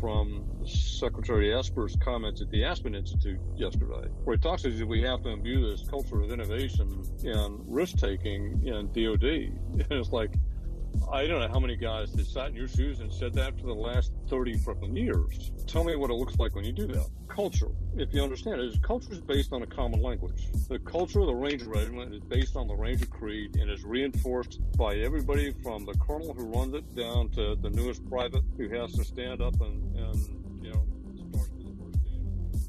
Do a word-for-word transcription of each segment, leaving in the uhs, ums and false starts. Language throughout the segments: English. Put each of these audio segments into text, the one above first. from Secretary Esper's comments at the Aspen Institute yesterday, where he talks about we have to imbue this culture of innovation and risk-taking in D O D. And it's like, I don't know how many guys that sat in your shoes and said that for the last thirty fucking years. Tell me what it looks like when you do that. Culture, if you understand it, is culture is based on a common language. The culture of the Ranger Regiment is based on the Ranger Creed and is reinforced by everybody from the colonel who runs it down to the newest private who has to stand up and, and you know, start the first day.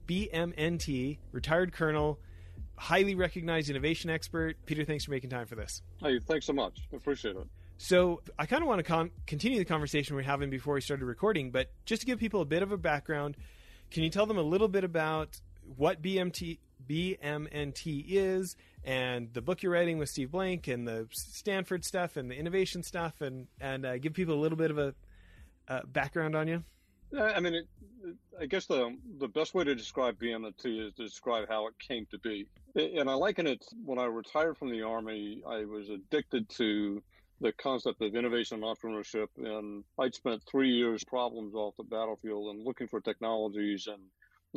B M N T, retired colonel, highly recognized innovation expert. Peter, thanks for making time for this. Hey, thanks so much. I appreciate it. So I kind of want to con- continue the conversation we were having before we started recording, but just to give people a bit of a background, can you tell them a little bit about what B M T, B M N T is and the book you're writing with Steve Blank and the Stanford stuff and the innovation stuff, and, and uh, give people a little bit of a uh, background on you? I mean, it, it, I guess the the best way to describe B M N T is to describe how it came to be. And I liken it, when I retired from the Army, I was addicted to the concept of innovation and entrepreneurship. And I'd spent three years problems off the battlefield and looking for technologies and,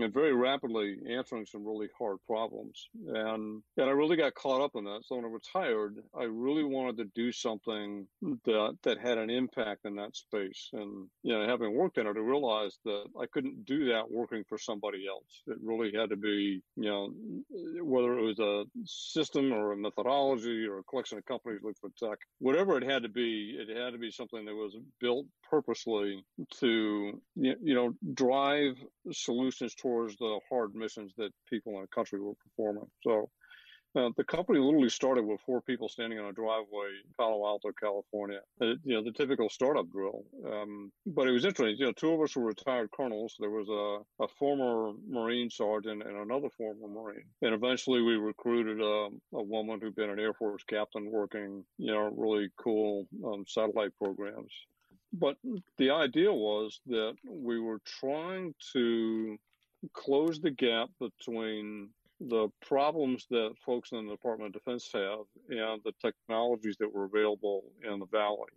and very rapidly answering some really hard problems. And, and I really got caught up in that. So when I retired, I really wanted to do something that, that had an impact in that space. And you know, having worked in it, I realized that I couldn't do that working for somebody else. It really had to be, you know, whether it was a system or a methodology or a collection of companies looking for tech, whatever it had to be, it had to be something that was built purposely to, you know, drive solutions towards the hard missions that people in the country were performing. So uh, the company literally started with four people standing on a driveway in Palo Alto, California. It, you know, the typical startup drill. Um, but it was interesting. You know, two of us were retired colonels. There was a, a former Marine sergeant and another former Marine. And eventually we recruited a, a woman who'd been an Air Force captain working, you know, really cool um, satellite programs. But the idea was that we were trying to close the gap between the problems that folks in the Department of Defense have and the technologies that were available in the Valley.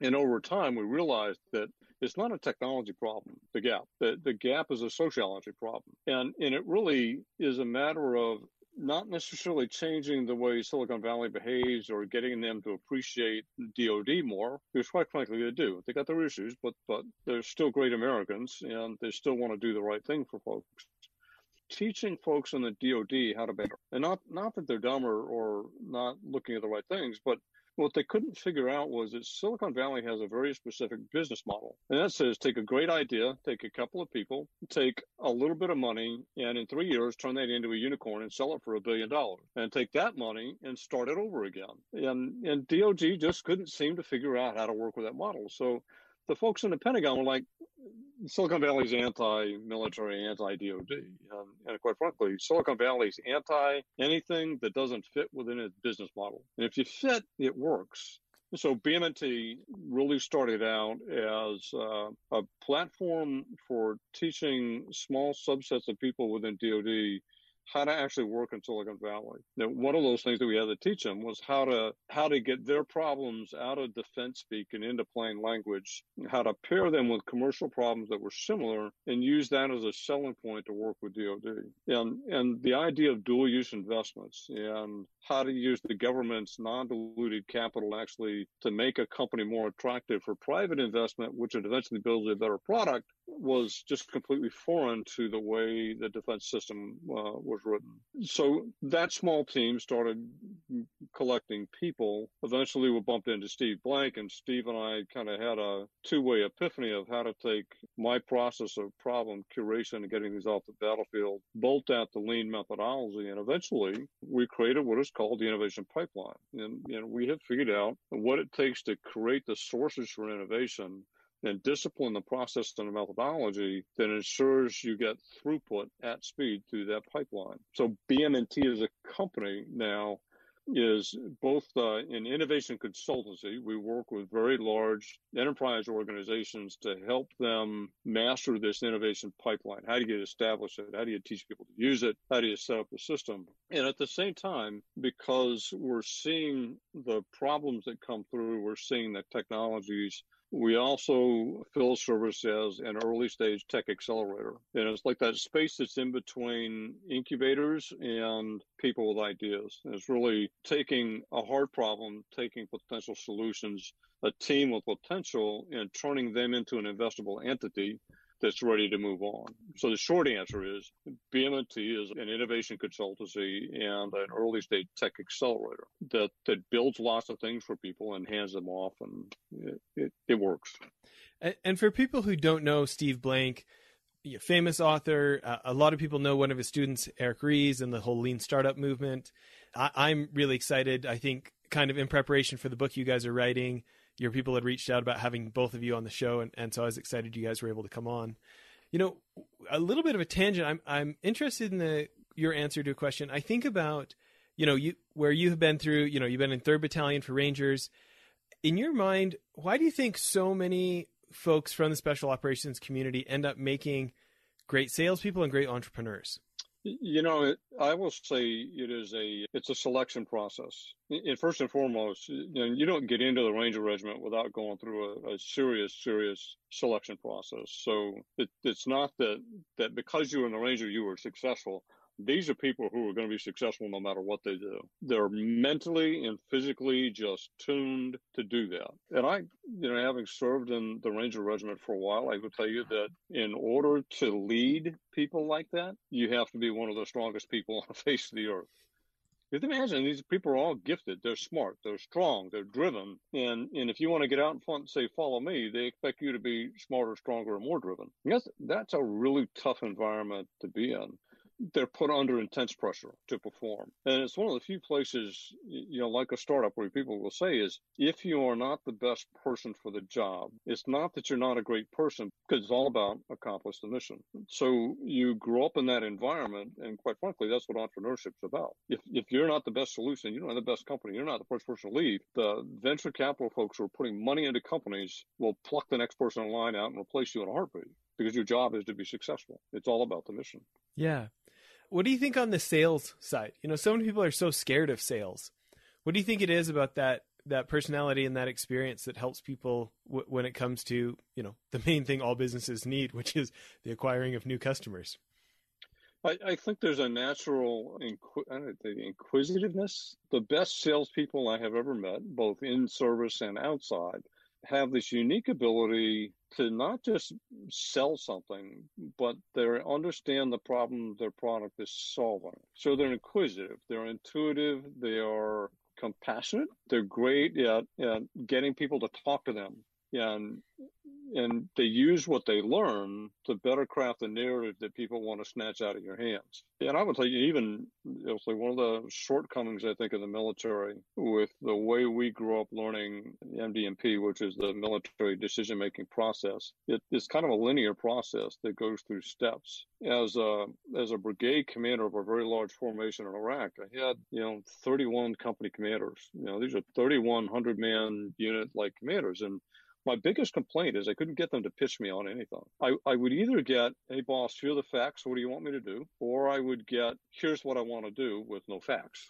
And over time, we realized that it's not a technology problem, the gap. The, the gap is a sociology problem. And, and it really is a matter of not necessarily changing the way Silicon Valley behaves or getting them to appreciate D O D more, because quite frankly, they do. They got their issues, but but they're still great Americans, and they still want to do the right thing for folks. Teaching folks in the D O D how to better. And not, not that they're dumber or not looking at the right things, but what they couldn't figure out was that Silicon Valley has a very specific business model. And that says take a great idea, take a couple of people, take a little bit of money, and in three years, turn that into a unicorn and sell it for a billion dollars. And take that money and start it over again. And, and D O D just couldn't seem to figure out how to work with that model. So the folks in the Pentagon were like, Silicon Valley's anti-military, anti-D O D. Um, and quite frankly, Silicon Valley's anti-anything that doesn't fit within its business model. And if you fit, it works. So B M N T really started out as uh, a platform for teaching small subsets of people within D O D how to actually work in Silicon Valley. Now, one of those things that we had to teach them was how to how to get their problems out of defense speak and into plain language, how to pair them with commercial problems that were similar and use that as a selling point to work with D O D. And, and the idea of dual use investments and how to use the government's non-diluted capital actually to make a company more attractive for private investment, which would eventually build a better product, was just completely foreign to the way the defense system uh, was written. So that small team started collecting people. Eventually, we bumped into Steve Blank, and Steve and I kind of had a two-way epiphany of how to take my process of problem curation and getting these off the battlefield, bolt out the lean methodology, and eventually we created what is called the innovation pipeline. And, and we have figured out what it takes to create the sources for innovation and discipline the process and the methodology that ensures you get throughput at speed through that pipeline. So B M N T as a company now is both uh, in innovation consultancy. We work with very large enterprise organizations to help them master this innovation pipeline. How do you establish it? How do you teach people to use it? How do you set up the system? And at the same time, because we're seeing the problems that come through, we're seeing the technologies. We also fill service as an early stage tech accelerator. And it's like that space that's in between incubators and people with ideas. And it's really taking a hard problem, taking potential solutions, a team with potential, and turning them into an investable entity that's ready to move on. So the short answer is B M N T is an innovation consultancy and an early stage tech accelerator that, that builds lots of things for people and hands them off, and it, it, it works. And for people who don't know Steve Blank, famous author, uh, a lot of people know one of his students, Eric Ries, and the whole Lean Startup movement. I, I'm really excited, I think, kind of in preparation for the book you guys are writing. Your people had reached out about having both of you on the show. And, and so I was excited you guys were able to come on. You know, a little bit of a tangent. I'm I'm interested in the your answer to a question. I think about, you know, you where you have been through, you know, you've been in third Battalion for Rangers. In your mind, why do you think so many folks from the special operations community end up making great salespeople and great entrepreneurs? You know, it, I will say it is a it's a selection process. And first and foremost, you know, you don't get into the Ranger Regiment without going through a, a serious, serious selection process. So it, it's not that, that because you were in the Ranger, you were successful. These are people who are going to be successful no matter what they do. They're mentally and physically just tuned to do that. And I, you know, having served in the Ranger Regiment for a while, I will tell you that in order to lead people like that, you have to be one of the strongest people on the face of the earth. You can imagine these people are all gifted. They're smart. They're strong. They're driven. And and if you want to get out in front and say, follow me, they expect you to be smarter, stronger, and more driven. Yes, that's a really tough environment to be in. They're put under intense pressure to perform. And it's one of the few places, you know, like a startup where people will say is, if you are not the best person for the job, it's not that you're not a great person, because it's all about accomplish the mission. So you grow up in that environment. And quite frankly, that's what entrepreneurship's about. If, if you're not the best solution, you don't have the best company, you're not the first person to leave. The venture capital folks who are putting money into companies will pluck the next person in line out and replace you in a heartbeat, because your job is to be successful. It's all about the mission. Yeah. What do you think on the sales side? You know, so many people are so scared of sales. What do you think it is about that, that personality and that experience that helps people w- when it comes to, you know, the main thing all businesses need, which is the acquiring of new customers? I, I think there's a natural inqu- I don't know, inquisitiveness. The best salespeople I have ever met, both in service and outside, have this unique ability to not just sell something, but they understand the problem their product is solving. So they're inquisitive, they're intuitive, they are compassionate, they're great at, at getting people to talk to them. And and they use what they learn to better craft the narrative that people want to snatch out of your hands. And I would tell you, even like one of the shortcomings, I think, of the military with the way we grew up learning M D M P, which is the military decision-making process, it, it's kind of a linear process that goes through steps. As a, as a brigade commander of a very large formation in Iraq, I had, you know, thirty-one company commanders. You know, these are thirty-one hundred-man unit-like commanders. And my biggest complaint is I couldn't get them to pitch me on anything. I, I would either get, hey, boss, here are the facts. What do you want me to do? Or I would get, here's what I want to do with no facts.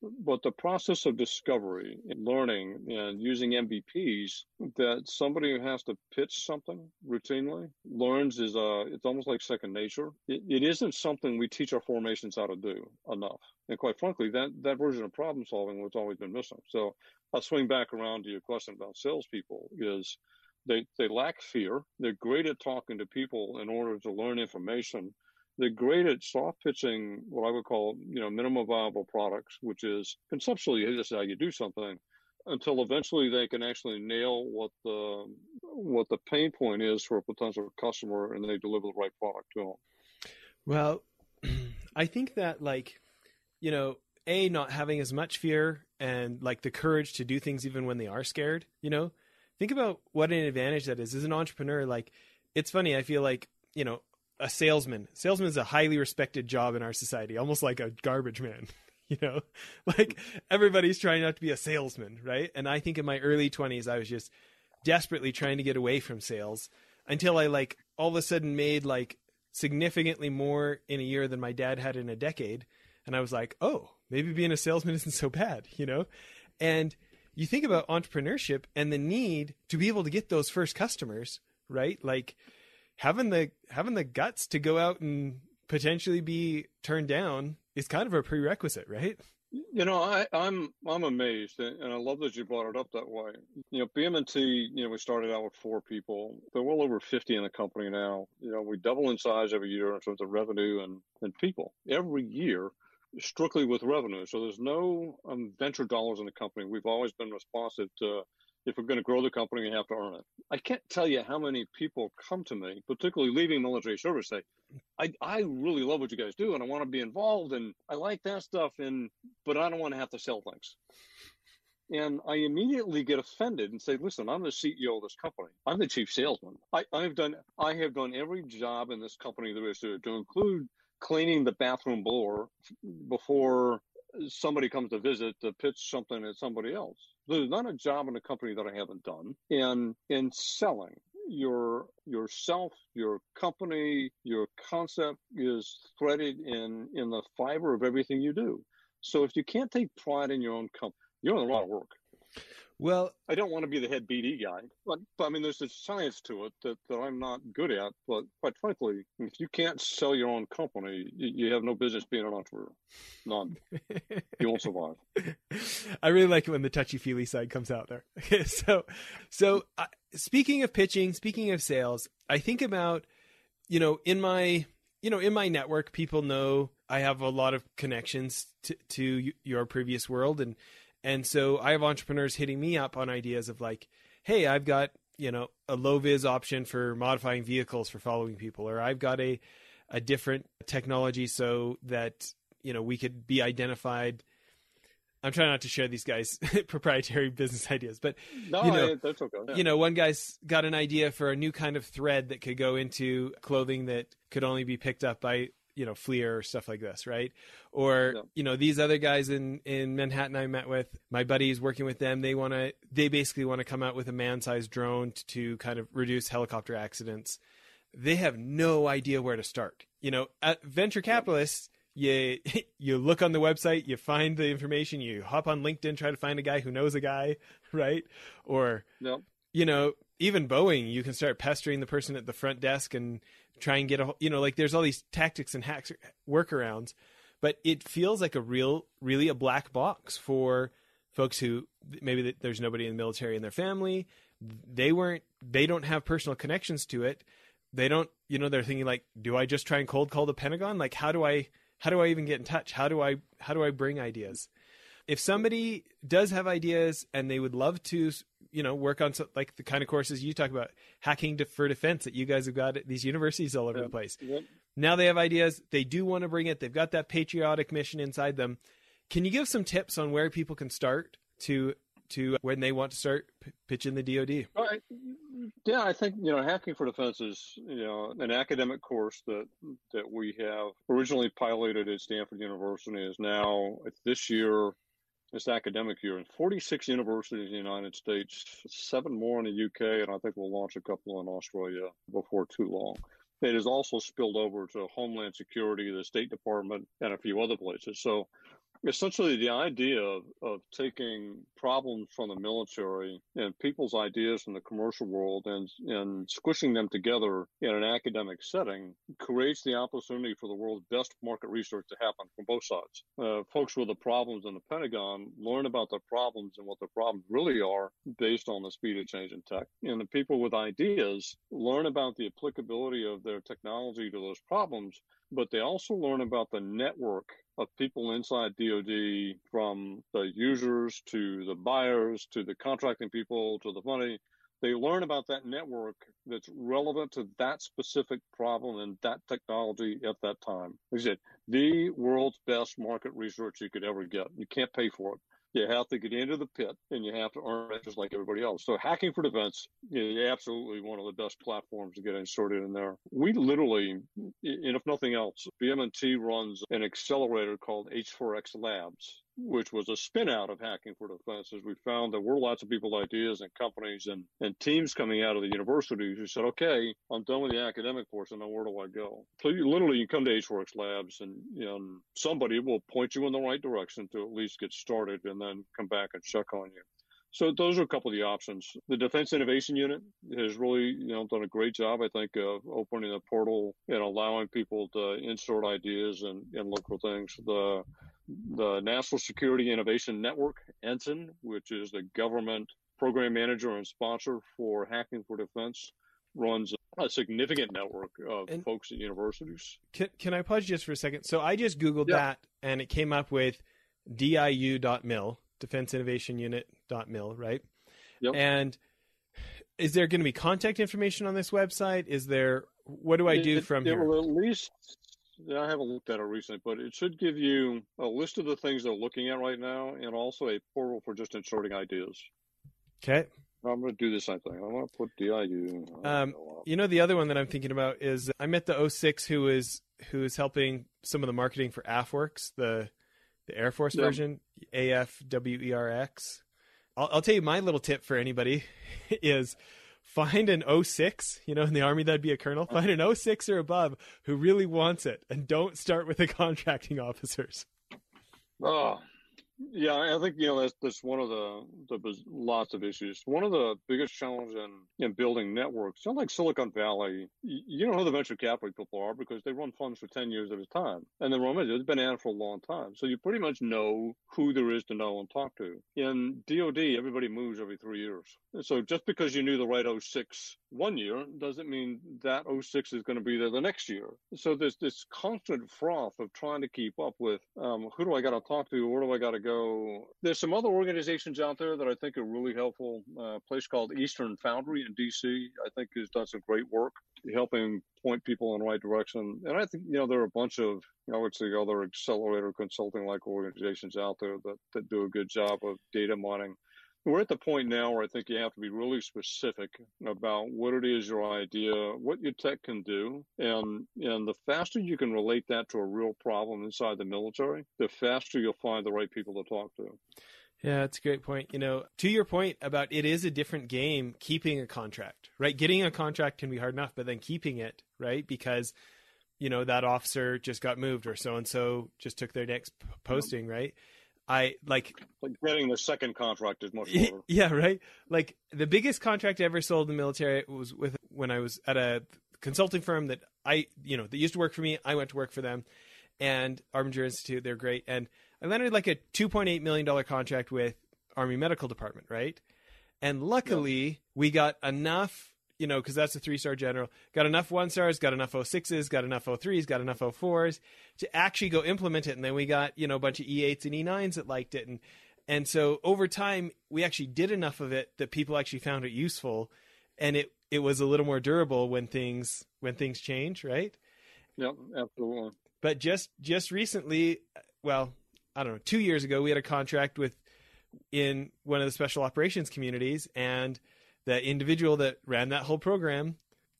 But the process of discovery and learning and using M V Ps, that somebody who has to pitch something routinely learns is a, it's almost like second nature. It, it isn't something we teach our formations how to do enough. And quite frankly, that, that version of problem solving was always been missing. So I'll swing back around to your question about salespeople is they, they lack fear. They're great at talking to people in order to learn information. They're great at soft pitching what I would call, you know, minimum viable products, which is conceptually, this is how you do something, until eventually they can actually nail what the what the pain point is for a potential customer, and they deliver the right product to them. Well, I think that, like, you know, A, not having as much fear and like the courage to do things even when they are scared, you know, Think about what an advantage that is. As an entrepreneur, like, it's funny. I feel like, you know, a salesman, salesman is a highly respected job in our society, almost like a garbage man, you know, like everybody's trying not to be a salesman. Right. And I think in my early twenties, I was just desperately trying to get away from sales until I like all of a sudden made like significantly more in a year than my dad had in a decade. And I was like, oh, maybe being a salesman isn't so bad, you know? And you think about entrepreneurship and the need to be able to get those first customers, right? Like having the, having the guts to go out and potentially be turned down is kind of a prerequisite, right? You know, I, I'm, I'm amazed, and I love that you brought it up that way. You know, B M N T, you know, we started out with four people. They're well over fifty in the company now. You know, we double in size every year in terms of revenue and, and people every year, strictly with revenue. So there's no um, venture dollars in the company. We've always been responsive to, if we're going to grow the company, we have to earn it. I can't tell you how many people come to me, particularly leaving military service, say, I, I really love what you guys do and I want to be involved and I like that stuff, and but I don't want to have to sell things. And I immediately get offended and say, listen, I'm the C E O of this company. I'm the chief salesman. I, I've done I have done every job in this company there is to, to include cleaning the bathroom blower before somebody comes to visit to pitch something at somebody else. There's not a job in a company that I haven't done. And in selling your yourself, your company, your concept is threaded in, in the fiber of everything you do. So if you can't take pride in your own company, you're in a lot of work. Well, I don't want to be the head B D guy, but, but I mean, there's a science to it that, that I'm not good at. But quite frankly, if you can't sell your own company, you, you have no business being an entrepreneur. None. You won't survive. I really like it when the touchy-feely side comes out there. so, so uh, speaking of pitching, speaking of sales, I think about, you know, in my, you know, in my network, people know I have a lot of connections to, to your previous world, and. And so I have entrepreneurs hitting me up on ideas of like, hey, I've got, you know, a low vis option for modifying vehicles for following people, or I've got a, a different technology so that, you know, we could be identified. I'm trying not to share these guys' proprietary business ideas, but no, you know, I, that's okay. Yeah. You know, one guy's got an idea for a new kind of thread that could go into clothing that could only be picked up by, you know, Fleer or stuff like this. Right. Or, yeah. you know, these other guys in, in Manhattan, I met with my buddies working with them. They want to, they basically want to come out with a man sized drone to, to kind of reduce helicopter accidents. They have no idea where to start. You know, at venture capitalists, you, you look on the website, you find the information, you hop on LinkedIn, try to find a guy who knows a guy. Right. Or, yeah. you know, even Boeing, you can start pestering the person at the front desk and try and get a, you know, like there's all these tactics and hacks, workarounds, but it feels like a real, really a black box for folks who maybe there's nobody in the military in their family. They weren't, they don't have personal connections to it. They don't, you know, they're thinking like, do I just try and cold call the Pentagon? Like, how do I, how do I even get in touch? How do I, how do I bring ideas? If somebody does have ideas and they would love to, you know, work on so, like the kind of courses you talk about, hacking for defense that you guys have got at these universities all over the place. Yep. Now they have ideas. They do want to bring it. They've got that patriotic mission inside them. Can you give some tips on where people can start to, to when they want to start p- pitching the D O D? All right. Yeah, I think, you know, Hacking for Defense is, you know, an academic course that that we have originally piloted at Stanford University is now this year, this academic year, in forty-six universities in the United States, seven more in the U K, and I think we'll launch a couple in Australia before too long. It has also spilled over to Homeland Security, the State Department, and a few other places. So essentially the idea of, of taking problems from the military and people's ideas from the commercial world and, and squishing them together in an academic setting creates the opportunity for the world's best market research to happen from both sides. Uh, folks with the problems in the Pentagon learn about the problems and what the problems really are based on the speed of change in tech. And the people with ideas learn about the applicability of their technology to those problems, but they also learn about the network of people inside D O D, from the users to the buyers to the contracting people to the money. They learn about that network that's relevant to that specific problem and that technology at that time. Like I said, the world's best market research you could ever get. You can't pay for it. You have to get into the pit, and you have to earn it just like everybody else. So Hacking for Defense is absolutely one of the best platforms to get inserted in there. We literally, and if nothing else, B M N T runs an accelerator called H four X Labs, which was a spin out of Hacking for Defense, as we found there were lots of people, ideas and companies and, and teams coming out of the universities who said, okay, I'm done with the academic portion, now where do I go? So you literally you come to H four X Labs and you know, somebody will point you in the right direction to at least get started and then come back and check on you. So those are a couple of the options. The Defense Innovation Unit has really, you know, done a great job, I think, of opening the portal and allowing people to insert ideas and, and look for things. The the National Security Innovation Network, N S I N, which is the government program manager and sponsor for Hacking for Defense, runs a significant network of and folks at universities. Can, can I pause just for a second? So I just Googled yeah. that, and it came up with D I U dot mil. Defense Innovation Unit dot mil, right? Yep. And is there going to be contact information on this website? Is there, what do I do it, from it here? Will at least, I haven't looked at it recently, but it should give you a list of the things they're looking at right now and also a portal for just inserting ideas. Okay. I'm going to do the same thing. I'm going to put D I U. Um, know you know, the other one that I'm thinking about is I met the oh six who is, who is helping some of the marketing for AFWERX, the The Air Force yep. version, AFWERX. I'll, I'll tell you my little tip for anybody is find an oh six, you know, in the Army, that'd be a colonel. Find an oh six or above who really wants it, and don't start with the contracting officers. Oh, yeah, I think, you know, that's, that's one of the, the lots of issues. One of the biggest challenges in, in building networks, sound like Silicon Valley, you don't know who the venture capital people are because they run funds for ten years at a time. And the Roman, it's been at it for a long time. So you pretty much know who there is to know and talk to. In D O D, everybody moves every three years. And so just because you knew the right oh six one year doesn't mean that oh six is going to be there the next year. So there's this constant froth of trying to keep up with um, who do I got to talk to? Where do I got to go? There's some other organizations out there that I think are really helpful. Uh, a place called Eastern Foundry in D C, I think, has done some great work helping point people in the right direction. And I think, you know, there are a bunch of, I would say, other accelerator consulting-like organizations out there that, that do a good job of data mining. We're at the point now where I think you have to be really specific about what it is, your idea, what your tech can do. And, and the faster you can relate that to a real problem inside the military, the faster you'll find the right people to talk to. Yeah, that's a great point. You know, to your point about it is a different game keeping a contract, right? Getting a contract can be hard enough, but then keeping it, right? Because, you know, that officer just got moved or so-and-so just took their next posting, yeah. right? I like, like getting the second contract is much more. Yeah, right. Like the biggest contract I ever sold in the military was with when I was at a consulting firm that I, you know, that used to work for me. I went to work for them, and Arbinger Institute. They're great, and I landed like a two point eight million dollars contract with Army Medical Department, right? And luckily, yeah. we got enough, you know, because that's a three star general. Got enough one stars, got enough oh sixes, got enough oh threes, got enough oh fours to actually go implement it. And then we got, you know, a bunch of E eights and E nines that liked it. And, and so over time, we actually did enough of it that people actually found it useful. And it, it was a little more durable when things, when things change, right? Yep, absolutely. But just, just recently, well, I don't know, two years ago, we had a contract with, in one of the special operations communities, and the individual that ran that whole program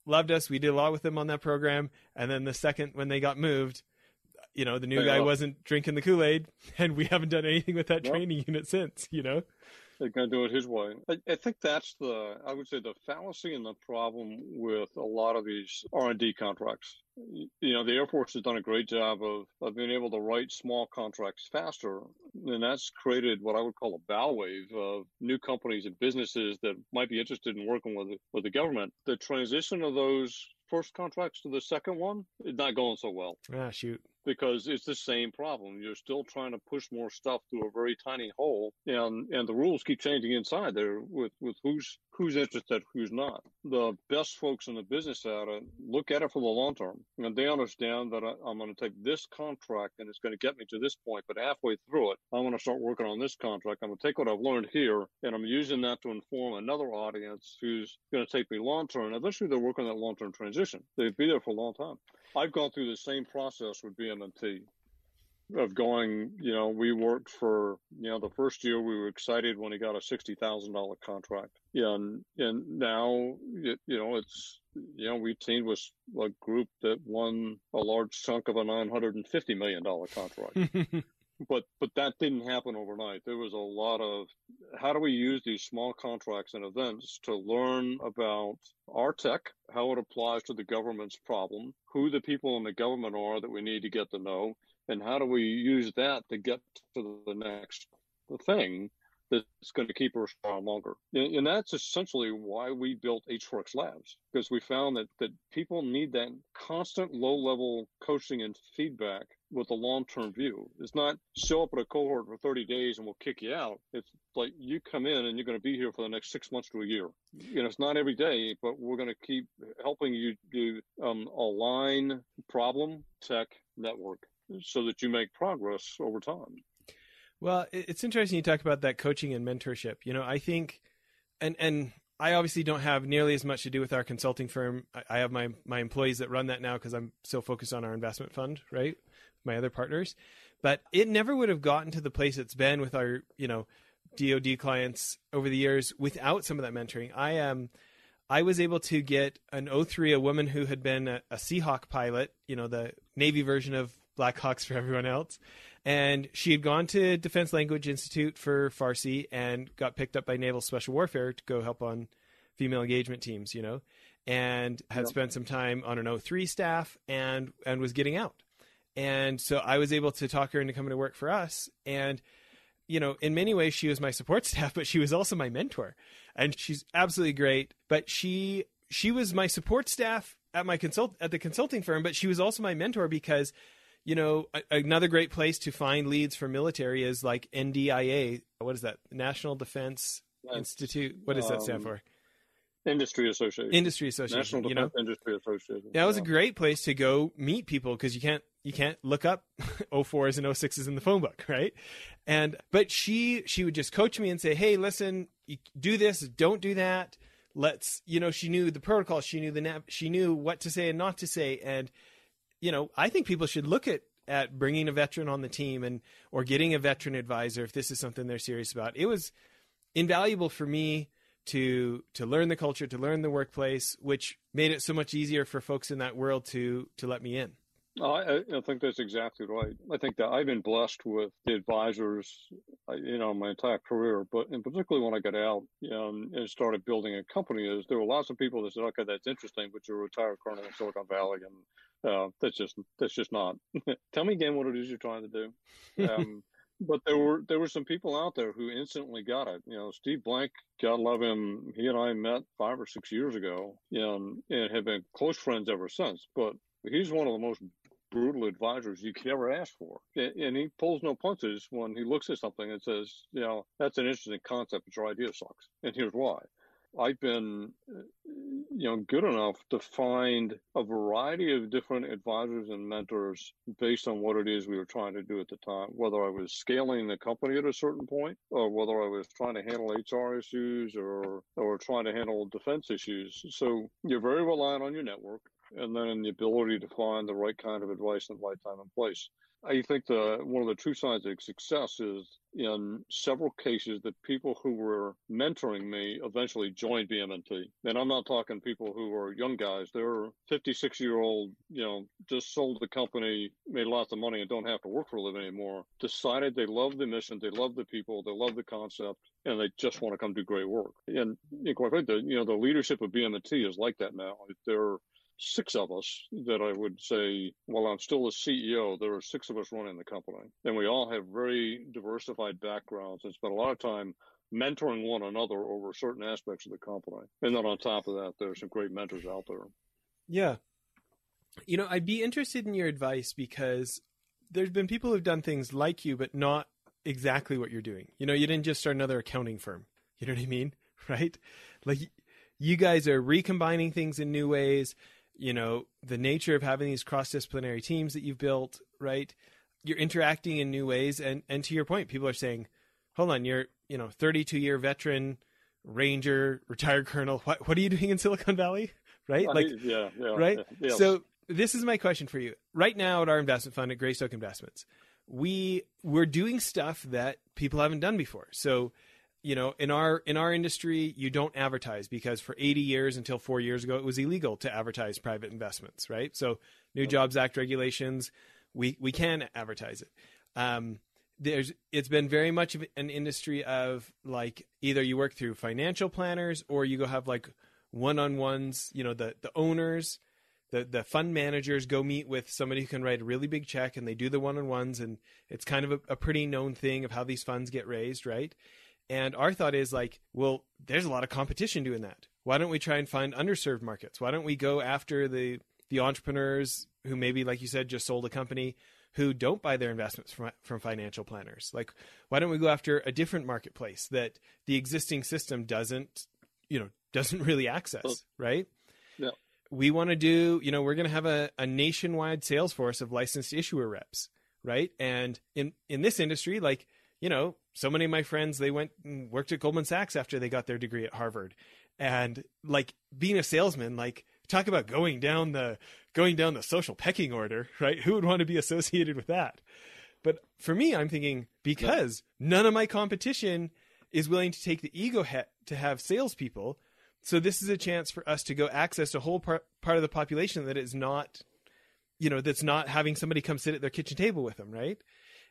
loved us. We did a lot with them on that program. And then the second when they got moved, you know, the new they guy love. wasn't drinking the Kool-Aid, and we haven't done anything with that yep. training unit since, you know. They're going to do it his way. I, I think that's the, I would say, the fallacy and the problem with a lot of these R and D contracts. You know, the Air Force has done a great job of, of being able to write small contracts faster. And that's created what I would call a bow wave of new companies and businesses that might be interested in working with, with the government. The transition of those first contracts to the second one is not going so well. Ah, shoot. Because it's the same problem. You're still trying to push more stuff through a very tiny hole, and, and the rules keep changing inside there with, with who's who's interested, who's not. The best folks in the business at it look at it for the long term, and they understand that I, I'm going to take this contract and it's going to get me to this point, but halfway through it, I'm going to start working on this contract. I'm going to take what I've learned here, and I'm using that to inform another audience who's going to take me long term. Eventually, they're working that long term transition. They'd be there for a long time. I've gone through the same process with being M M T. of going, you know, we worked for, you know, the first year we were excited when he got a sixty thousand dollar contract. Yeah, and, and now, you know, it's, you know, we teamed with a group that won a large chunk of a nine hundred fifty million dollar contract. But but that didn't happen overnight. There was a lot of, how do we use these small contracts and events to learn about our tech, how it applies to the government's problem, who the people in the government are that we need to get to know, and how do we use that to get to the next thing that's going to keep us around longer. And, and that's essentially why we built H four X Labs, because we found that, that people need that constant low-level coaching and feedback with a long-term view. It's not show up at a cohort for thirty days and we'll kick you out. It's like you come in and you're going to be here for the next six months to a year. You know, it's not every day, but we're going to keep helping you do um, align problem, tech, network so that you make progress over time. Well, it's interesting you talk about that coaching and mentorship. You know, I think, and and I obviously don't have nearly as much to do with our consulting firm. I, I have my, my employees that run that now because I'm so focused on our investment fund, right? My other partners. But it never would have gotten to the place it's been with our, you know, D O D clients over the years without some of that mentoring. I um, I was able to get an O three, a woman who had been a, a Seahawk pilot, you know, the Navy version of Blackhawks for everyone else. And she had gone to Defense Language Institute for Farsi and got picked up by Naval Special Warfare to go help on female engagement teams, you know, and had yep. spent some time on an O three staff and, and was getting out. And so I was able to talk her into coming to work for us. And, you know, in many ways she was my support staff, but she was also my mentor, and she's absolutely great. But she, she was my support staff at my consult at the consulting firm, but she was also my mentor because, you know, another great place to find leads for military is like N D I A. What is that? National Defense That's, Institute. What does um, that stand for? Industry Association. Industry Association. National Defense you know? Industry Association. That yeah. was a great place to go meet people because you can't you can't look up oh fours and oh sixes in the phone book, right? And but she she would just coach me and say, hey, listen, you do this, don't do that. Let's, you know, she knew the protocol, she knew the nav- she knew what to say and not to say, and you know, I think people should look at, at bringing a veteran on the team and or getting a veteran advisor if this is something they're serious about. It was invaluable for me to to learn the culture, to learn the workplace, which made it so much easier for folks in that world to to let me in. I, I think that's exactly right. I think that I've been blessed with the advisors, you know, my entire career, but in particularly when I got out, you know, and started building a company, is there were lots of people that said, okay, that's interesting, but you're a retired colonel in Silicon Valley, and uh, that's just that's just not. Tell me again what it is you're trying to do. Um, but there were there were some people out there who instantly got it. You know, Steve Blank, God love him, he and I met five or six years ago, you know, and have been close friends ever since. But he's one of the most brutal advisors you could ever ask for. And he pulls no punches when he looks at something and says, you know, that's an interesting concept, but your idea sucks. And here's why. I've been, you know, good enough to find a variety of different advisors and mentors based on what it is we were trying to do at the time, whether I was scaling the company at a certain point or whether I was trying to handle H R issues or, or trying to handle defense issues. So you're very reliant on your network, and then the ability to find the right kind of advice in the right time and place. I think the one of the true signs of success is in several cases that people who were mentoring me eventually joined B M N T. And I'm not talking people who are young guys. They're fifty-six-year-old, you know, just sold the company, made lots of money and don't have to work for a living anymore, decided they love the mission, they love the people, they love the concept, and they just want to come do great work. And, and quite frankly, you know, the leadership of B M N T is like that now. They're six of us that I would say, while I'm still the C E O, there are six of us running the company. And we all have very diversified backgrounds and spend a lot of time mentoring one another over certain aspects of the company. And then on top of that, there's some great mentors out there. Yeah. You know, I'd be interested in your advice because there's been people who've done things like you, but not exactly what you're doing. You know, you didn't just start another accounting firm. You know what I mean? Right? Like you guys are recombining things in new ways. You know, the nature of having these cross-disciplinary teams that you've built, right? You're interacting in new ways. And, and to your point, people are saying, hold on, you're, you know, thirty-two year veteran, Ranger, retired colonel. What, what are you doing in Silicon Valley? Right. Like, I, yeah, yeah, right. Yeah, yeah. So this is my question for you right now at our investment fund at Greystoke Investments. we we're doing stuff that people haven't done before. So, you know, in our in our industry, you don't advertise, because for eighty years, until four years ago, it was illegal to advertise private investments, right? So New Jobs Act regulations, we we can advertise it. Um, there's it's been very much of an industry of, like, either you work through financial planners, or you go have like one-on-ones, you know, the the owners, the the fund managers go meet with somebody who can write a really big check, and they do the one-on-ones, and it's kind of a, a pretty known thing of how these funds get raised, right? And our thought is like, well, there's a lot of competition doing that. Why don't we try and find underserved markets? Why don't we go after the the entrepreneurs who maybe, like you said, just sold a company, who don't buy their investments from, from financial planners? Like, why don't we go after a different marketplace that the existing system doesn't, you know, doesn't really access, right? Yeah. We want to do, you know, we're going to have a, a nationwide sales force of licensed issuer reps, right? And in, in this industry, like, you know, so many of my friends, they went and worked at Goldman Sachs after they got their degree at Harvard. And like, being a salesman, like, talk about going down the going down the social pecking order, right? Who would want to be associated with that? But for me, I'm thinking, because yeah. none of my competition is willing to take the ego hat to have salespeople. So this is a chance for us to go access a whole part, part of the population that is not, you know, that's not having somebody come sit at their kitchen table with them, right?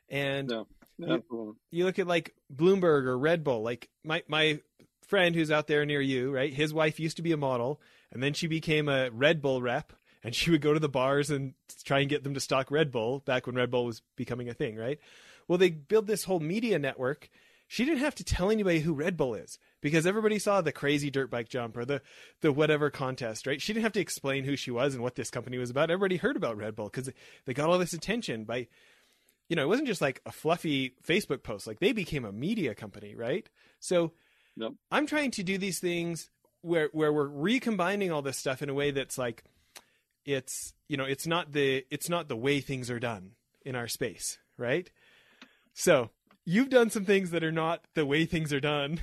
And no, no you, you look at like Bloomberg or Red Bull, like my, my friend who's out there near you, right? His wife used to be a model, and then she became a Red Bull rep, and she would go to the bars and try and get them to stock Red Bull back when Red Bull was becoming a thing, right? Well, they build this whole media network. She didn't have to tell anybody who Red Bull is, because everybody saw the crazy dirt bike jump or the the whatever contest, right? She didn't have to explain who she was and what this company was about. Everybody heard about Red Bull because they got all this attention by, you know, it wasn't just like a fluffy Facebook post. Like, they became a media company, right? So yep. I'm trying to do these things where where we're recombining all this stuff in a way that's like, it's, you know, it's not the, it's not the way things are done in our space. Right. So you've done some things that are not the way things are done.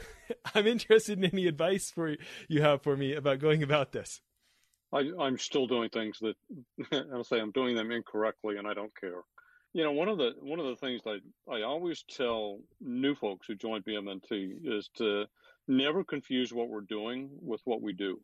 I'm interested in any advice for you have for me about going about this. I, I'm still doing things that I'll say I'm doing them incorrectly, and I don't care. You know, one of the, one of the things that I, I always tell new folks who join B M N T is to never confuse what we're doing with what we do.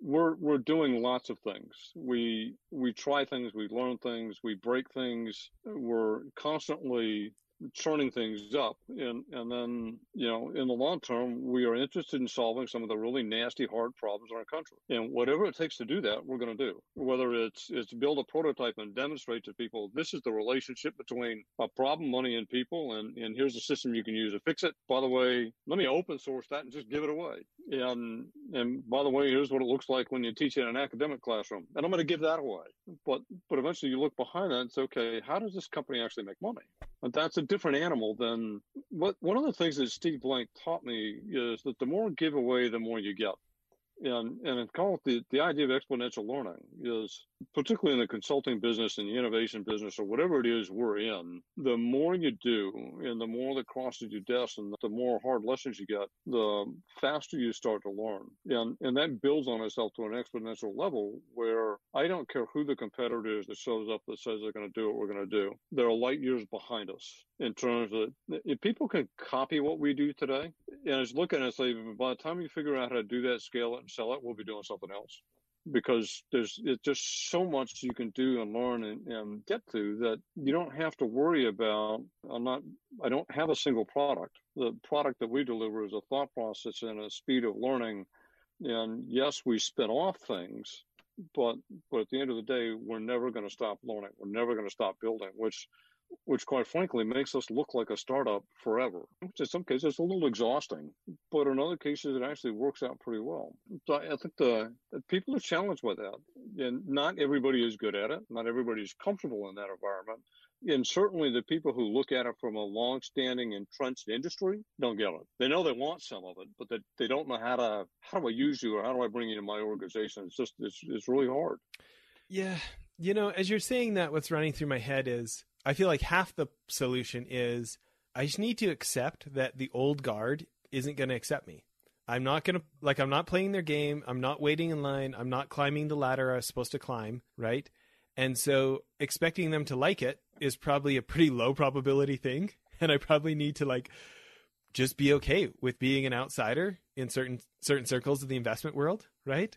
We're we're doing lots of things. We we try things, we learn things, we break things. We're constantly churning things up, and and then, you know, in the long term, we are interested in solving some of the really nasty, hard problems in our country. And whatever it takes to do that, we're going to do. Whether it's it's build a prototype and demonstrate to people this is the relationship between a problem, money, and people, and and here's a system you can use to fix it. By the way, let me open source that and just give it away. And and by the way, here's what it looks like when you teach it in an academic classroom. And I'm going to give that away. But but eventually, you look behind that and say, okay, how does this company actually make money? And that's a different animal than what one of the things that Steve Blank taught me is that the more give away, the more you get. And and it's called the, the idea of exponential learning is, particularly in the consulting business and the innovation business or whatever it is we're in, the more you do and the more that crosses your desk and the more hard lessons you get, the faster you start to learn. And and that builds on itself to an exponential level where I don't care who the competitor is that shows up that says they're going to do what we're going to do. They're light years behind us in terms of if people can copy what we do today. And it's looking at us like, by the time you figure out how to do that, scale it, and sell it, we'll be doing something else, because there's it's just so much you can do and learn and, and get to that you don't have to worry about. I'm not, I don't have a single product. The product that we deliver is a thought process and a speed of learning. And yes, we spin off things, but but at the end of the day, we're never going to stop learning. We're never going to stop building, which which quite frankly makes us look like a startup forever, which in some cases is a little exhausting, but in other cases it actually works out pretty well. So I think the, the people are challenged with that, and not everybody is good at it. Not everybody is comfortable in that environment. And certainly the people who look at it from a long-standing entrenched industry don't get it. They know they want some of it, but they, they don't know how to, how do I use you or how do I bring you to my organization? It's just, it's, it's really hard. Yeah. You know, as you're saying that, what's running through my head is, I feel like half the solution is I just need to accept that the old guard isn't going to accept me. I'm not going to, like, I'm not playing their game. I'm not waiting in line. I'm not climbing the ladder I was supposed to climb, right? And so expecting them to like it is probably a pretty low probability thing. And I probably need to like just be okay with being an outsider in certain certain circles of the investment world, right?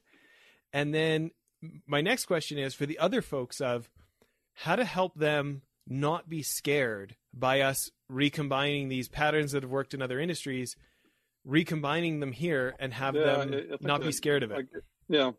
And then my next question is for the other folks of how to help them not be scared by us recombining these patterns that have worked in other industries, recombining them here and have yeah, them I, I not that, be scared of it. I, yeah.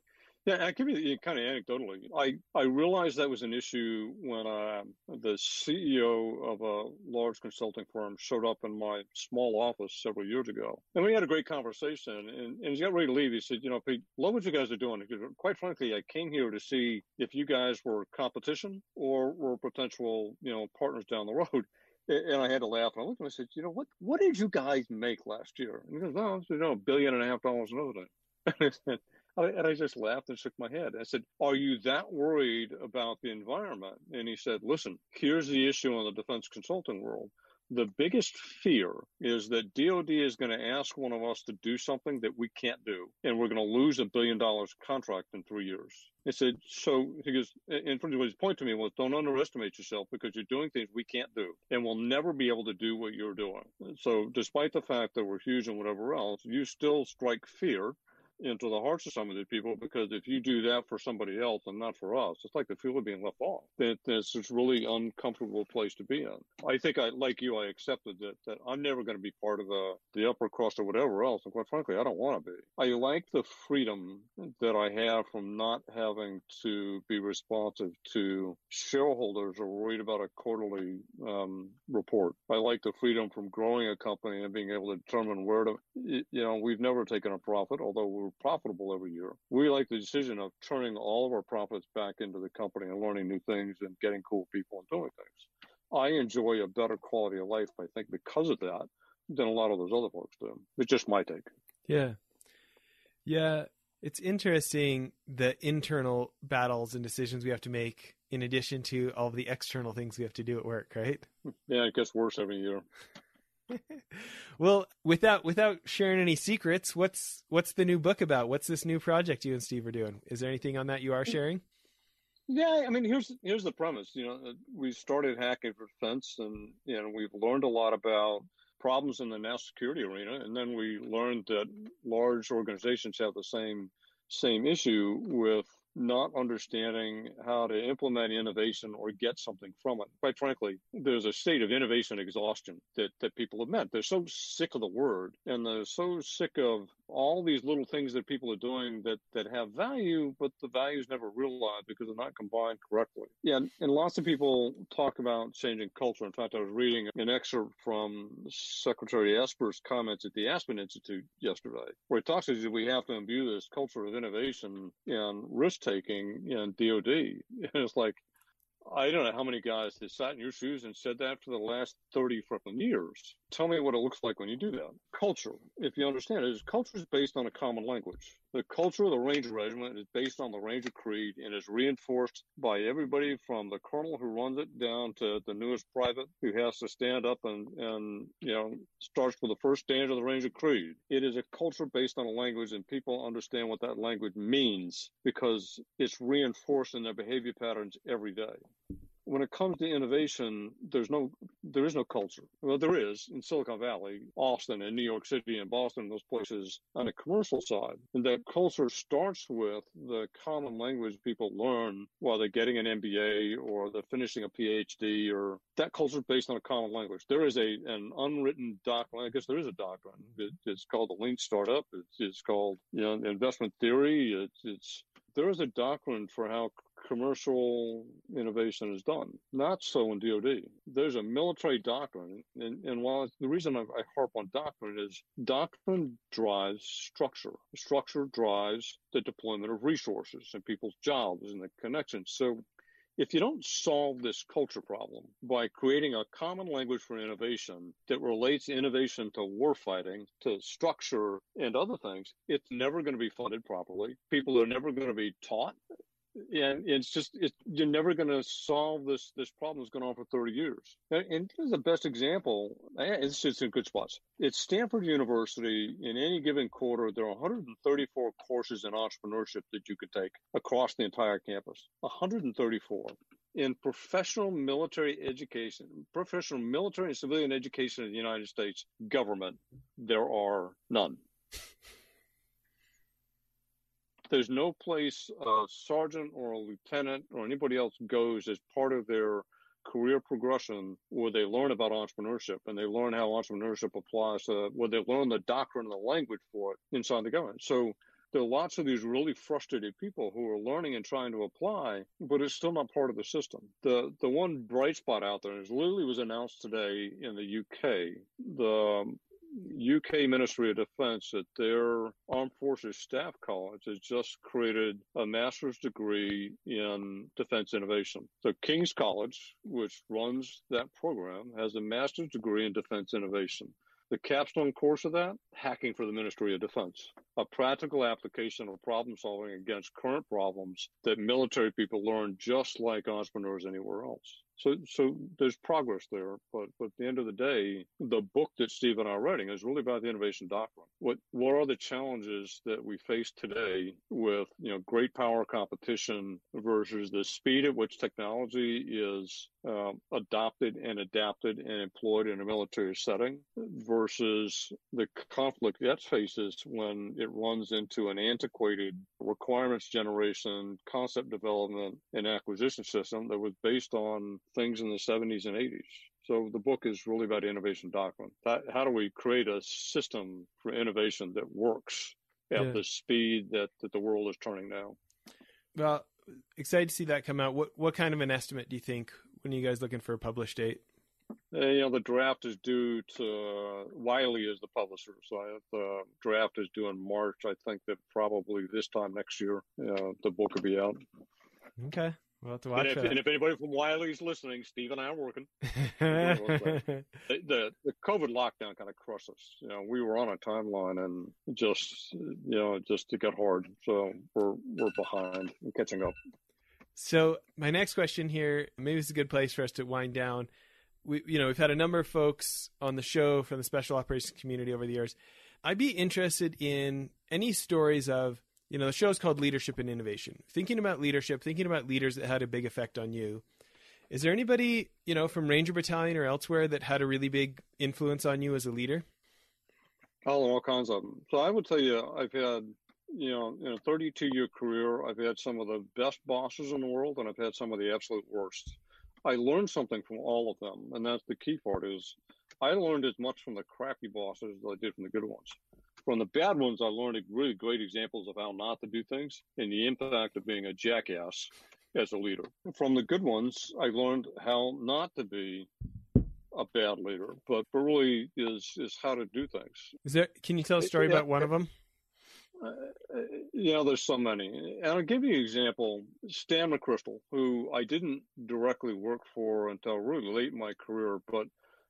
Yeah, I can be kind of anecdotally. I, I realized that was an issue when uh, the C E O of a large consulting firm showed up in my small office several years ago. And we had a great conversation. And, and he got ready to leave. He said, you know, Pete, love what you guys are doing. He said, quite frankly, I came here to see if you guys were competition or were potential, you know, partners down the road. And I had to laugh. And I looked at him and I said, you know, what What did you guys make last year? And he goes, no, you know, a billion and a half dollars another day. And I said, and I just laughed and shook my head. I said, are you that worried about the environment? And he said, listen, here's the issue in the defense consulting world. The biggest fear is that D O D is going to ask one of us to do something that we can't do, and we're going to lose a billion dollars contract in three years. I said, so he goes, and from his point to me was, don't underestimate yourself because you're doing things we can't do, and we'll never be able to do what you're doing. So despite the fact that we're huge and whatever else, you still strike fear into the hearts of some of these people, because if you do that for somebody else and not for us, it's like the feeling of being left off. That it's a really uncomfortable place to be in. I think I, like you, I accepted that that I'm never going to be part of the, the upper crust or whatever else. And quite frankly, I don't want to be. I like the freedom that I have from not having to be responsive to shareholders or worried about a quarterly um, report. I like the freedom from growing a company and being able to determine where to, you know, we've never taken a profit, although we're profitable every year. We like the decision of turning all of our profits back into the company and learning new things and getting cool people and doing things. I enjoy a better quality of life, I think, because of that than a lot of those other folks do. It's just my take. Yeah. Yeah. It's interesting the internal battles and decisions we have to make in addition to all of the external things we have to do at work, right? Yeah, it gets worse every year. Well, without without sharing any secrets, what's what's the new book about? What's this new project you and Steve are doing? Is there anything on that you are sharing? Yeah, I mean, here's here's the premise. You know, we started Hacking for Defense, and you know, we've learned a lot about problems in the national security arena, and then we learned that large organizations have the same same issue with not understanding how to implement innovation or get something from it. Quite frankly, there's a state of innovation exhaustion that, that people have met. They're so sick of the word, and they're so sick of all these little things that people are doing that, that have value, but the value is never realized because they're not combined correctly. Yeah, and, and lots of people talk about changing culture. In fact, I was reading an excerpt from Secretary Esper's comments at the Aspen Institute yesterday, where he talks about we have to imbue this culture of innovation and risk taking in D O D. And it's like, I don't know how many guys that sat in your shoes and said that for the last thirty freaking years. Tell me what it looks like when you do that. Culture, if you understand it, is culture is based on a common language. The culture of the Ranger Regiment is based on the Ranger Creed and is reinforced by everybody from the colonel who runs it down to the newest private who has to stand up and, and you know, starts with the first stanza of the Ranger Creed. It is a culture based on a language, and people understand what that language means because it's reinforced in their behavior patterns every day. When it comes to innovation, there's no, there is no culture. Well, there is in Silicon Valley, Austin, and New York City, and Boston, those places on the commercial side. And that culture starts with the common language people learn while they're getting an M B A or they're finishing a P H D, or that culture is based on a common language. There is a an unwritten doctrine. I guess there is a doctrine. It, it's called the Lean Startup. It's, it's called you know, investment theory. It's, it's there is a doctrine for how commercial innovation is done. Not so in D O D. There's a military doctrine, and, and while the reason I, I harp on doctrine is doctrine drives structure. Structure drives the deployment of resources and people's jobs and the connections. So if you don't solve this culture problem by creating a common language for innovation that relates innovation to warfighting, to structure, and other things, it's never going to be funded properly. People are never going to be taught. And it's just, it's, you're never going to solve this, this problem that's going on for thirty years. And, and this is the best example. It's, it's in good spots. It's Stanford University. In any given quarter, there are one hundred thirty-four courses in entrepreneurship that you could take across the entire campus. one hundred thirty-four. in professional military education, professional military and civilian education in the United States government, there are none. There's no place a sergeant or a lieutenant or anybody else goes as part of their career progression where they learn about entrepreneurship and they learn how entrepreneurship applies to where they learn the doctrine and the language for it inside the government. So there are lots of these really frustrated people who are learning and trying to apply, but it's still not part of the system. The the one bright spot out there is literally was announced today in the U K. The U K Ministry of Defense at their Armed Forces Staff College has just created a master's degree in defense innovation. So King's College, which runs that program, has a master's degree in defense innovation. The capstone course of that, Hacking for the Ministry of Defense, a practical application of problem solving against current problems that military people learn just like entrepreneurs anywhere else. So so there's progress there, but, but at the end of the day, the book that Steve and I are writing is really about the innovation doctrine. What what are the challenges that we face today with, you know, great power competition versus the speed at which technology is um, adopted and adapted and employed in a military setting versus the conflict that faces when it runs into an antiquated requirements generation, concept development, and acquisition system that was based on things in the seventies and eighties. So the book is really about innovation doctrine. How do we create a system for innovation that works at yeah. the speed that, that the world is turning now? Well, excited to see that come out. What what kind of an estimate do you think? When are you guys looking for a published date? You know, the draft is due to, uh, Wiley is the publisher, so I have the draft is due in March. I think that probably this time next year, uh, the book will be out. Okay. We'll have to watch and if, and if anybody from Wiley's listening, Steve and I are working. the, the, the COVID lockdown kind of crushed us. You know, we were on a timeline and just, you know, just it got hard. So we're, we're behind and catching up. So my next question here, maybe it's a good place for us to wind down. We, you know, we've had a number of folks on the show from the special operations community over the years. I'd be interested in any stories of, you know, the show's called Leadership and Innovation. Thinking about leadership, thinking about leaders that had a big effect on you. Is there anybody, you know, from Ranger Battalion or elsewhere that had a really big influence on you as a leader? Oh, all kinds of them. So I would tell you, I've had, you know, in a thirty-two year career, I've had some of the best bosses in the world, and I've had some of the absolute worst. I learned something from all of them, and that's the key part is I learned as much from the crappy bosses as I did from the good ones. From the bad ones, I learned really great examples of how not to do things and the impact of being a jackass as a leader. From the good ones, I learned how not to be a bad leader, but really is is how to do things. Is there? Can you tell a story it, about it, one it, of them? Uh, yeah, there's so many. And I'll give you an example. Stan McChrystal, who I didn't directly work for until really late in my career, but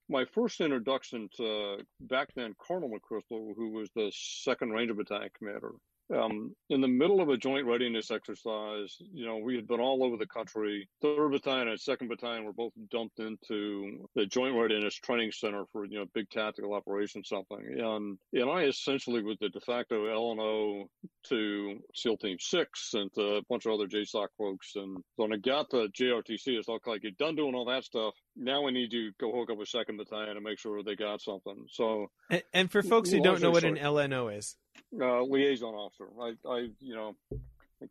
my first introduction to back then Colonel McChrystal, who was the second Ranger Battalion commander, um, in the middle of a joint readiness exercise, you know, we had been all over the country. Third Battalion and Second Battalion were both dumped into the Joint Readiness Training Center for, you know, big tactical operation something. And and I essentially was the de facto L and O to SEAL Team six and to a bunch of other J SOC folks. And when I got to J R T C, it's like, you're done doing all that stuff. Now we need you to go hook up with Second Battalion and make sure they got something. So, and, and for folks who don't know what an L N O is, uh, liaison officer. I, I, you know,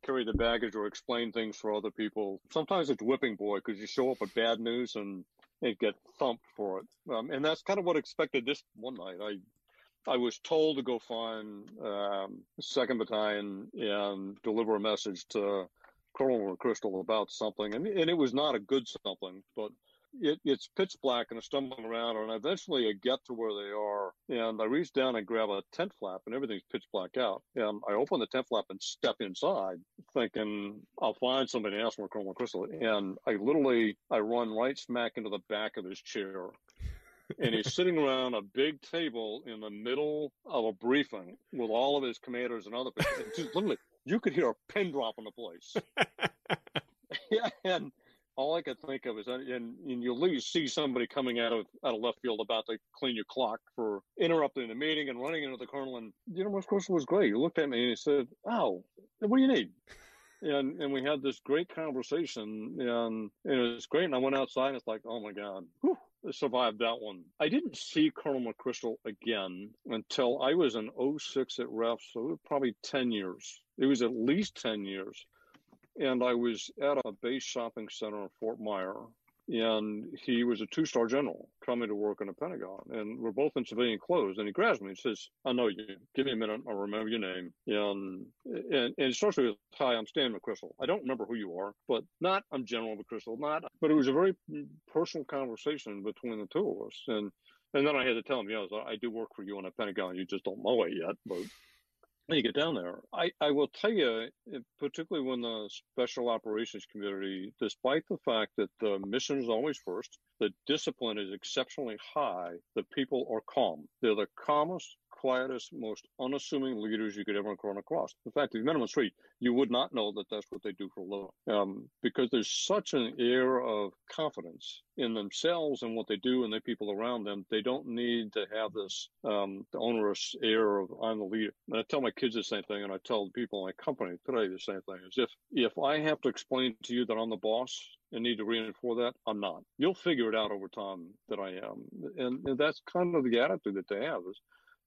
carry the baggage or explain things for other people. Sometimes it's whipping boy because you show up with bad news and they get thumped for it. Um, and that's kind of what I expected this one night. I. I was told to go find um, Second Battalion and deliver a message to Colonel McChrystal about something, and, and it was not a good something, but it, it's pitch black and I'm stumbling around, and eventually I get to where they are, and I reach down and grab a tent flap, and everything's pitch black out. And I open the tent flap and step inside, thinking I'll find somebody and ask for Colonel McChrystal, and I literally I run right smack into the back of his chair. And he's sitting around a big table in the middle of a briefing with all of his commanders and other people. Just literally, you could hear a pin drop in the place. Yeah, and all I could think of is, and, and you'll least see somebody coming out of out of left field about to clean your clock for interrupting the meeting and running into the colonel. And you know, of course, it was great. He looked at me and he said, "Oh, what do you need?" And and we had this great conversation, and, and it was great. And I went outside, and it's like, oh, my God, whew, I survived that one. I didn't see Colonel McChrystal again until I was in oh six at R E F, so it was probably ten years. It was at least ten years. And I was at a base shopping center in Fort Myer, and he was a two-star general coming to work in the Pentagon. And we're both in civilian clothes. And he grabs me and says, I know you. Give me a minute. I'll remember your name. And and, and it starts with, hi, I'm Stan McChrystal. I don't remember who you are, but not, I'm General McChrystal. Not, but it was a very personal conversation between the two of us. And and then I had to tell him, yeah, I, I do work for you in the Pentagon. You just don't know it yet, but... When you get down there, I, I will tell you, particularly when the special operations community, despite the fact that the mission is always first, the discipline is exceptionally high, the people are calm. They're the calmest, quietest, most unassuming leaders you could ever run across. In fact, if you met them on the street, you would not know that that's what they do for a living, um, because there's such an air of confidence in themselves and what they do and the people around them. They don't need to have this um, onerous air of I'm the leader. And I tell my kids the same thing, and I tell the people in my company today the same thing. Is if if I have to explain to you that I'm the boss and need to reinforce that, I'm not. You'll figure it out over time that I am. And, and that's kind of the attitude that they have is,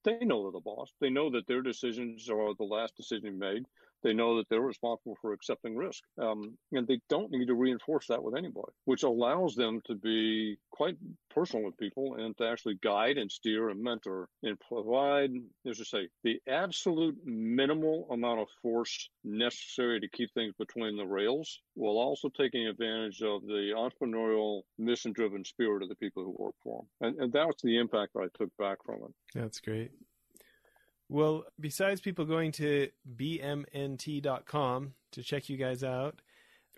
they know they're the boss. They know that their decisions are the last decision made. They know that they're responsible for accepting risk. Um, and they don't need to reinforce that with anybody, which allows them to be quite personal with people and to actually guide and steer and mentor and provide, as I say, the absolute minimal amount of force necessary to keep things between the rails while also taking advantage of the entrepreneurial, mission-driven spirit of the people who work for them. And, and that was the impact that I took back from it. That's great. Well, besides people going to B M N T dot com to check you guys out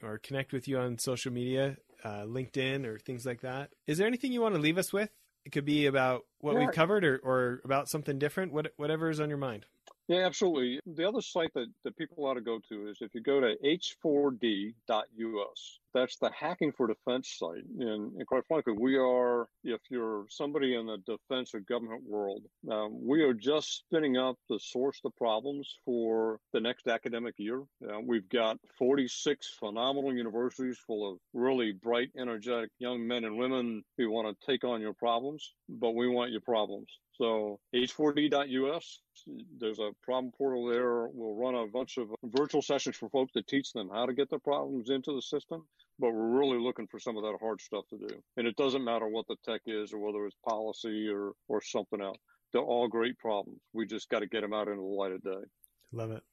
or connect with you on social media, uh, LinkedIn or things like that, is there anything you want to leave us with? It could be about what yeah. we've covered or, or about something different, what, whatever is on your mind. Yeah, absolutely. The other site that, that people ought to go to is if you go to H four D dot U S. That's the Hacking for Defense site. And, and quite frankly, we are, if you're somebody in the defense or government world, um, we are just spinning up the source of problems for the next academic year. Uh, we've got forty-six phenomenal universities full of really bright, energetic young men and women who want to take on your problems, but we want your problems. So H four D dot U S, there's a problem portal there. We'll run a bunch of virtual sessions for folks to teach them how to get their problems into the system. But we're really looking for some of that hard stuff to do. And it doesn't matter what the tech is or whether it's policy or, or something else. They're all great problems. We just got to get them out into the light of day. Love it.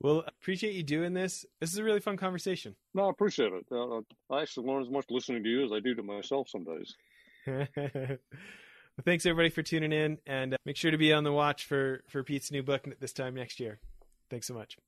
Well, appreciate you doing this. This is a really fun conversation. No, I appreciate it. Uh, I actually learn as much listening to you as I do to myself some days. Well, thanks, everybody, for tuning in, and make sure to be on the watch for, for Pete's new book this time next year. Thanks so much.